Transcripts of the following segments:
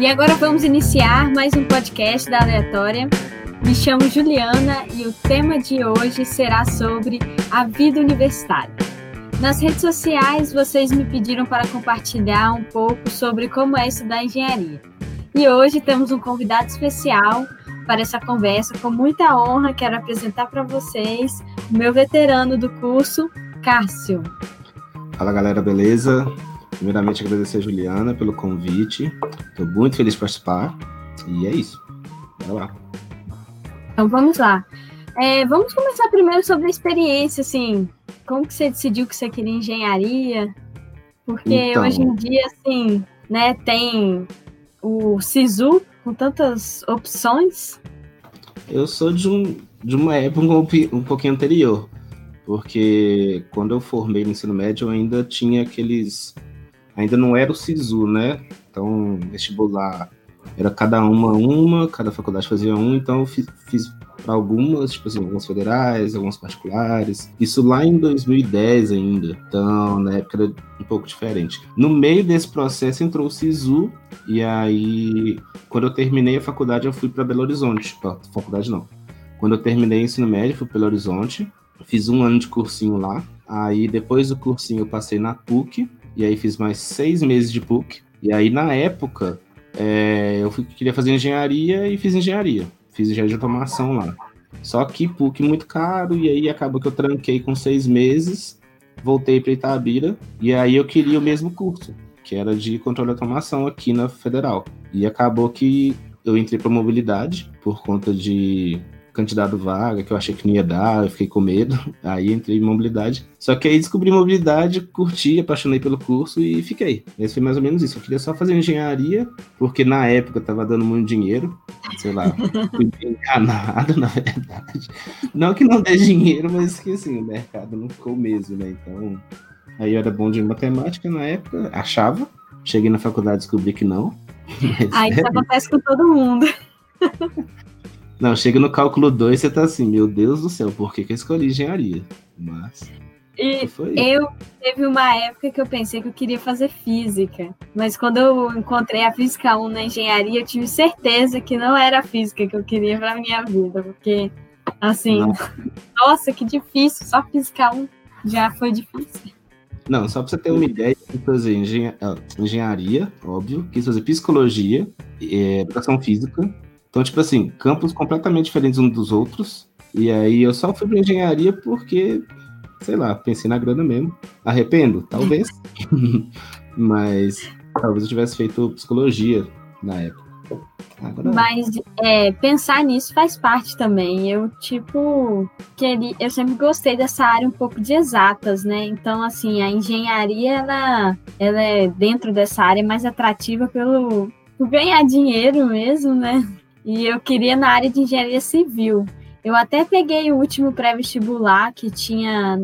E agora vamos iniciar mais um podcast da Aleatória. Me chamo Juliana e o tema de hoje será sobre a vida universitária. Nas redes sociais, vocês me pediram para compartilhar um pouco sobre como é estudar engenharia. E hoje temos um convidado especial para essa conversa. Com muita honra, quero apresentar para vocês o meu veterano do curso, Cássio. Fala, galera, beleza? Primeiramente, agradecer a Juliana pelo convite. Estou muito feliz de participar. E é isso. Vai lá. Então, vamos lá. Vamos começar primeiro sobre a experiência, assim. Como que você decidiu que você queria engenharia? Porque então, hoje em dia, assim, né, tem o SISU com tantas opções. Eu sou de uma época um pouquinho anterior. Porque quando eu formei no ensino médio, eu ainda tinha aqueles... Ainda não era o SISU, né? Então, vestibular era cada uma, cada faculdade fazia um, então eu fiz para algumas, tipo assim, algumas federais, algumas particulares. Isso lá em 2010 ainda, então na época era um pouco diferente. No meio desse processo entrou o SISU, e aí quando eu terminei a faculdade eu fui para Belo Horizonte. Faculdade não. Quando eu terminei o ensino médio, fui para Belo Horizonte, fiz um ano de cursinho lá, aí depois do cursinho eu passei na PUC, e aí fiz mais 6 meses de PUC. E aí, na época, eu queria fazer engenharia e fiz engenharia. Fiz engenharia de automação lá. Só que PUC muito caro, e aí acabou que eu tranquei com 6 meses, voltei para Itabira, e aí eu queria o mesmo curso, que era de controle de automação aqui na Federal. E acabou que eu entrei para mobilidade, por conta de candidato vaga, que eu achei que não ia dar, eu fiquei com medo, aí entrei em mobilidade. Só que aí descobri mobilidade, curti, apaixonei pelo curso e fiquei. Esse foi mais ou menos isso, eu queria só fazer engenharia, porque na época eu tava dando muito dinheiro, sei lá, fui enganado, na verdade. Não que não dê dinheiro, mas que assim, o mercado não ficou o mesmo, né? Então, aí eu era bom de matemática na época, achava, cheguei na faculdade e descobri que não. Aí isso acontece com todo mundo. Não, chega no cálculo 2 você tá assim, meu Deus do céu, por que eu escolhi engenharia? Mas... E foi eu, teve uma época que eu pensei que eu queria fazer física, mas quando eu encontrei a física 1 na engenharia, eu tive certeza que não era a física que eu queria pra minha vida, porque, assim, nossa, que difícil, só física 1 já foi difícil. Não, só pra você ter uma ideia, eu quis fazer engenharia, óbvio, quis fazer psicologia, educação física. Então, tipo assim, campos completamente diferentes uns dos outros. E aí eu só fui pra engenharia porque, sei lá, pensei na grana mesmo. Arrependo? Talvez. Mas talvez eu tivesse feito psicologia na época. Agora... Mas pensar nisso faz parte também. Eu, eu sempre gostei dessa área um pouco de exatas, né? Então, assim, a engenharia, ela é dentro dessa área mais atrativa por ganhar dinheiro mesmo, né? E eu queria na área de engenharia civil. Eu até peguei o último pré-vestibular que tinha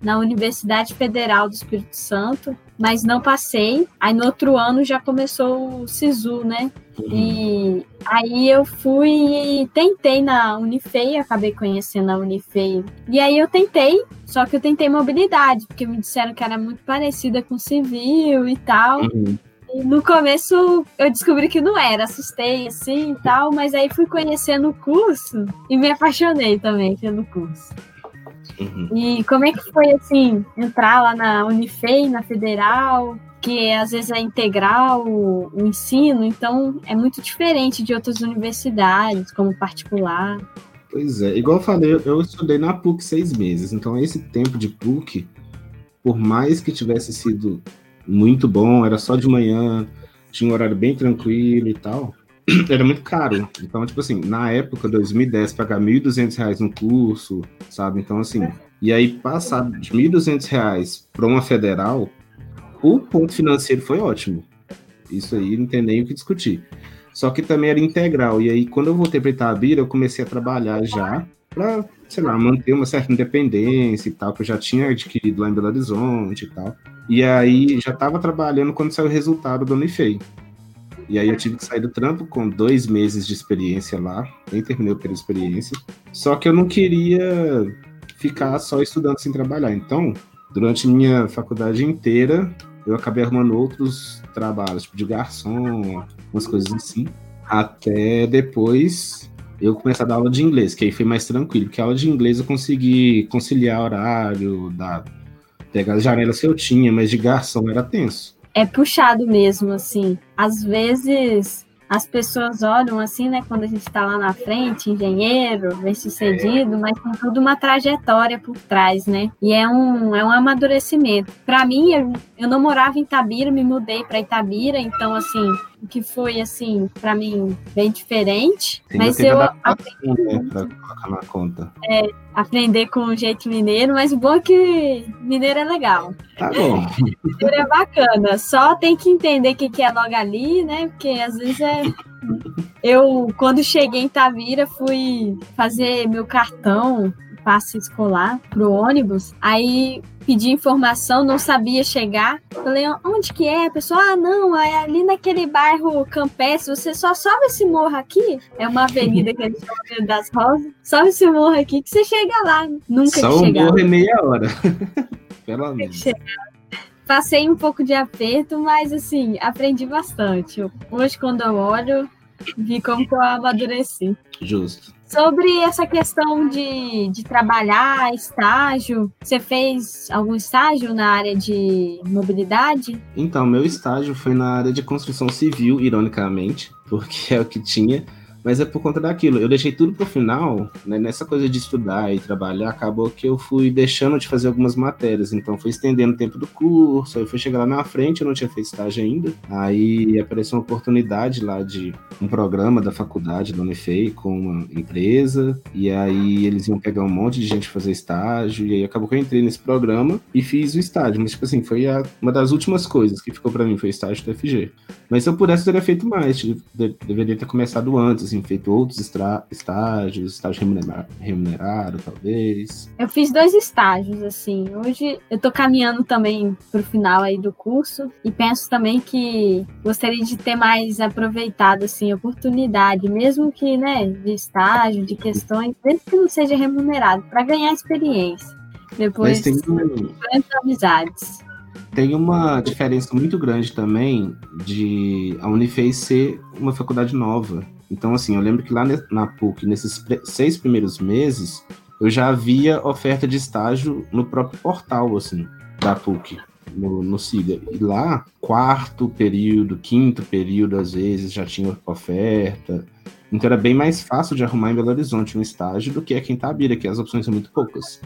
na Universidade Federal do Espírito Santo, mas não passei. Aí no outro ano já começou o SISU, né? E aí eu fui e tentei na Unifei, acabei conhecendo a Unifei. E aí eu tentei, só que eu tentei mobilidade, porque me disseram que era muito parecida com civil e tal. Uhum. No começo eu descobri que não era, assustei assim e tal, mas aí fui conhecendo o curso e me apaixonei também pelo curso. Uhum. E como é que foi, assim, entrar lá na Unifei, na Federal, que às vezes é integral o ensino, então é muito diferente de outras universidades, como particular. Pois é, igual eu falei, eu estudei na PUC 6 meses, então esse tempo de PUC, por mais que tivesse sido... muito bom, era só de manhã, tinha um horário bem tranquilo e tal, era muito caro. Então, tipo assim, na época, 2010, pagar R$1.200 no curso, sabe? Então, assim, e aí passar de R$1.200 para uma federal, o ponto financeiro foi ótimo. Isso aí não tem nem o que discutir. Só que também era integral. E aí, quando eu voltei para Itabira, eu comecei a trabalhar já para, sei lá, manter uma certa independência e tal, que eu já tinha adquirido lá em Belo Horizonte e tal. E aí, já estava trabalhando quando saiu o resultado do Unifei. E aí, eu tive que sair do trampo com 2 meses de experiência lá. Nem terminei o período de experiência. Só que eu não queria ficar só estudando sem trabalhar. Então, durante minha faculdade inteira, eu acabei arrumando outros trabalhos, tipo de garçom, umas coisas assim, até depois eu comecei a dar aula de inglês, que aí foi mais tranquilo, porque a aula de inglês eu consegui conciliar horário, pegar as janelas que eu tinha, mas de garçom era tenso. É puxado mesmo, assim. Às vezes as pessoas olham assim, né, quando a gente está lá na frente, engenheiro, bem-sucedido, mas tem toda uma trajetória por trás, né? E é um amadurecimento. Para mim, eu não morava em Itabira, me mudei para Itabira, então, assim, o que foi, assim, para mim, bem diferente. Sim, mas eu aprendi, né, para colocar na conta. Aprender com o jeito mineiro, mas o bom é que mineiro é legal. Tá bom. Mineiro é bacana, só tem que entender o que é logo ali, né? Porque às vezes é... Eu, quando cheguei em Itabira, fui fazer meu cartão, passe escolar, pro ônibus, aí pedi informação, não sabia chegar, falei, onde que é? A pessoa, é ali naquele bairro campestre, você só sobe esse morro aqui, é uma avenida que a gente chama das Rosas, sobe esse morro aqui que você chega lá, nunca só que chegar. Só um morro é meia hora, pelo menos. Passei um pouco de aperto, mas assim, aprendi bastante. Hoje, quando eu olho, vi como que eu amadureci. Justo. Sobre essa questão de trabalhar, estágio, você fez algum estágio na área de mobilidade? Então, meu estágio foi na área de construção civil, ironicamente, porque é o que tinha, mas é por conta daquilo. Eu deixei tudo pro final, né, nessa coisa de estudar e trabalhar, acabou que eu fui deixando de fazer algumas matérias, então fui estendendo o tempo do curso, aí fui chegar lá na frente, eu não tinha feito estágio ainda, aí apareceu uma oportunidade lá de um programa da faculdade, da Unifei, com uma empresa, e aí eles iam pegar um monte de gente fazer estágio, e aí acabou que eu entrei nesse programa e fiz o estágio, mas tipo assim, foi uma das últimas coisas que ficou pra mim, foi o estágio do TFG. Mas se eu pudesse, eu teria feito mais, deveria ter começado antes, assim, feito outros estágio remunerado, talvez. Eu fiz 2 estágios, assim. Hoje eu tô caminhando também pro final aí do curso e penso também que gostaria de ter mais aproveitado, assim, a oportunidade, mesmo que, né, de estágio, de questões, mesmo que não seja remunerado, para ganhar experiência. Depois, grandes amizades. Tem uma diferença muito grande também de a Unifei ser uma faculdade nova. Então, assim, eu lembro que lá na PUC, nesses 6 primeiros meses, eu já havia oferta de estágio no próprio portal, assim, da PUC, no SIGA. E lá, 4º período, 5º período, às vezes, já tinha oferta. Então, era bem mais fácil de arrumar em Belo Horizonte um estágio do que aqui em Itabira, que as opções são muito poucas.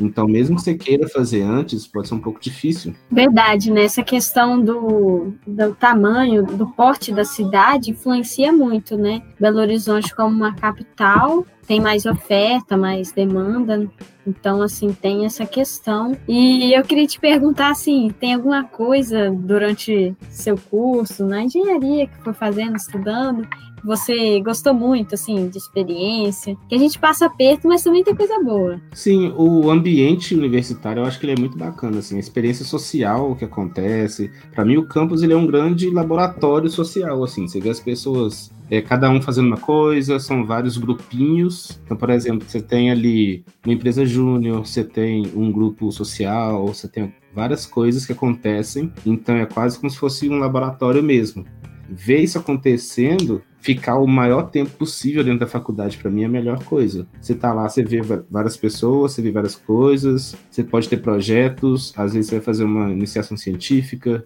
Então, mesmo que você queira fazer antes, pode ser um pouco difícil. Verdade, né? Essa questão do tamanho, do porte da cidade influencia muito, né? Belo Horizonte como uma capital tem mais oferta, mais demanda. Então, assim, tem essa questão. E eu queria te perguntar, assim, tem alguma coisa durante seu curso, na engenharia que foi fazendo, estudando, que você gostou muito, assim, de experiência? Que a gente passa perto, mas também tem coisa boa. Sim, o ambiente universitário, eu acho que ele é muito bacana, assim, a experiência social que acontece. Para mim, o campus, ele é um grande laboratório social, assim, você vê as pessoas... cada um fazendo uma coisa, são vários grupinhos. Então, por exemplo, você tem ali uma empresa júnior, você tem um grupo social, você tem várias coisas que acontecem. Então, é quase como se fosse um laboratório mesmo. Ver isso acontecendo, ficar o maior tempo possível dentro da faculdade, para mim, é a melhor coisa. Você tá lá, você vê várias pessoas, você vê várias coisas, você pode ter projetos, às vezes você vai fazer uma iniciação científica.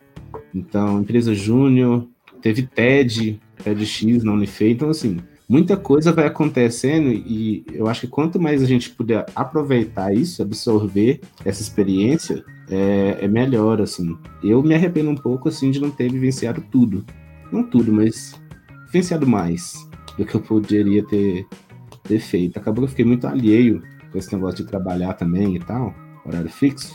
Então, empresa júnior, teve TEDx na Unifei, então assim, muita coisa vai acontecendo e eu acho que quanto mais a gente puder aproveitar isso, absorver essa experiência, é melhor, assim. Eu me arrependo um pouco, assim, de não ter vivenciado tudo. Não tudo, mas vivenciado mais do que eu poderia ter feito. Acabou que eu fiquei muito alheio com esse negócio de trabalhar também e tal, horário fixo.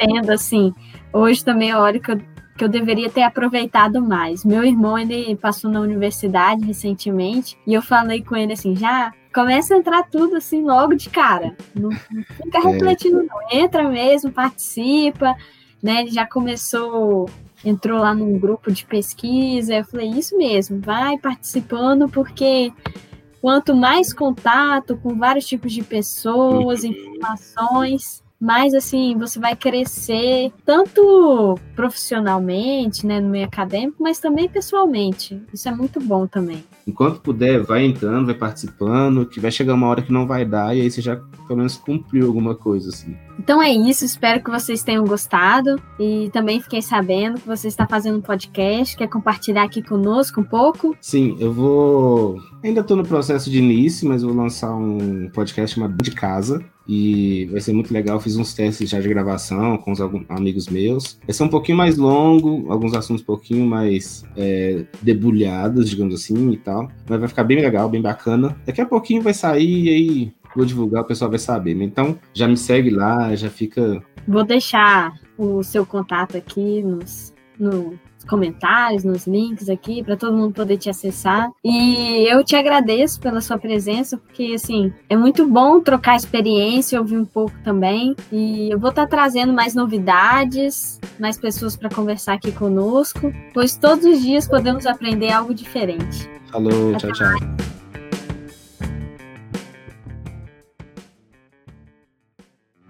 Entendo, assim, hoje também é a hora que eu deveria ter aproveitado mais. Meu irmão, ele passou na universidade recentemente, e eu falei com ele assim, já começa a entrar tudo assim logo de cara. Não fica refletindo, não. Entra mesmo, participa, né? Ele já entrou lá num grupo de pesquisa, eu falei, isso mesmo, vai participando, porque quanto mais contato com vários tipos de pessoas, informações, mas assim, você vai crescer tanto profissionalmente, né, no meio acadêmico, mas também pessoalmente. Isso é muito bom também. Enquanto puder, vai entrando, vai participando, que vai chegar uma hora que não vai dar, e aí você já pelo menos cumpriu alguma coisa, assim. Então é isso, espero que vocês tenham gostado, e também fiquei sabendo que você está fazendo um podcast, quer compartilhar aqui conosco um pouco? Sim, eu vou... Ainda estou no processo de início, mas vou lançar um podcast chamado De Casa, e vai ser muito legal, fiz uns testes já de gravação com os amigos meus. Vai ser um pouquinho mais longo, alguns assuntos um pouquinho mais debulhados, digamos assim, e tal. Mas vai ficar bem legal, bem bacana. Daqui a pouquinho vai sair e aí vou divulgar, o pessoal vai saber. Então já me segue lá, já fica... Vou deixar o seu contato aqui nos comentários, nos links aqui, para todo mundo poder te acessar. E eu te agradeço pela sua presença, porque, assim, é muito bom trocar experiência, ouvir um pouco também. E eu vou estar trazendo mais novidades, mais pessoas para conversar aqui conosco, pois todos os dias podemos aprender algo diferente. Falou, tchau, tchau.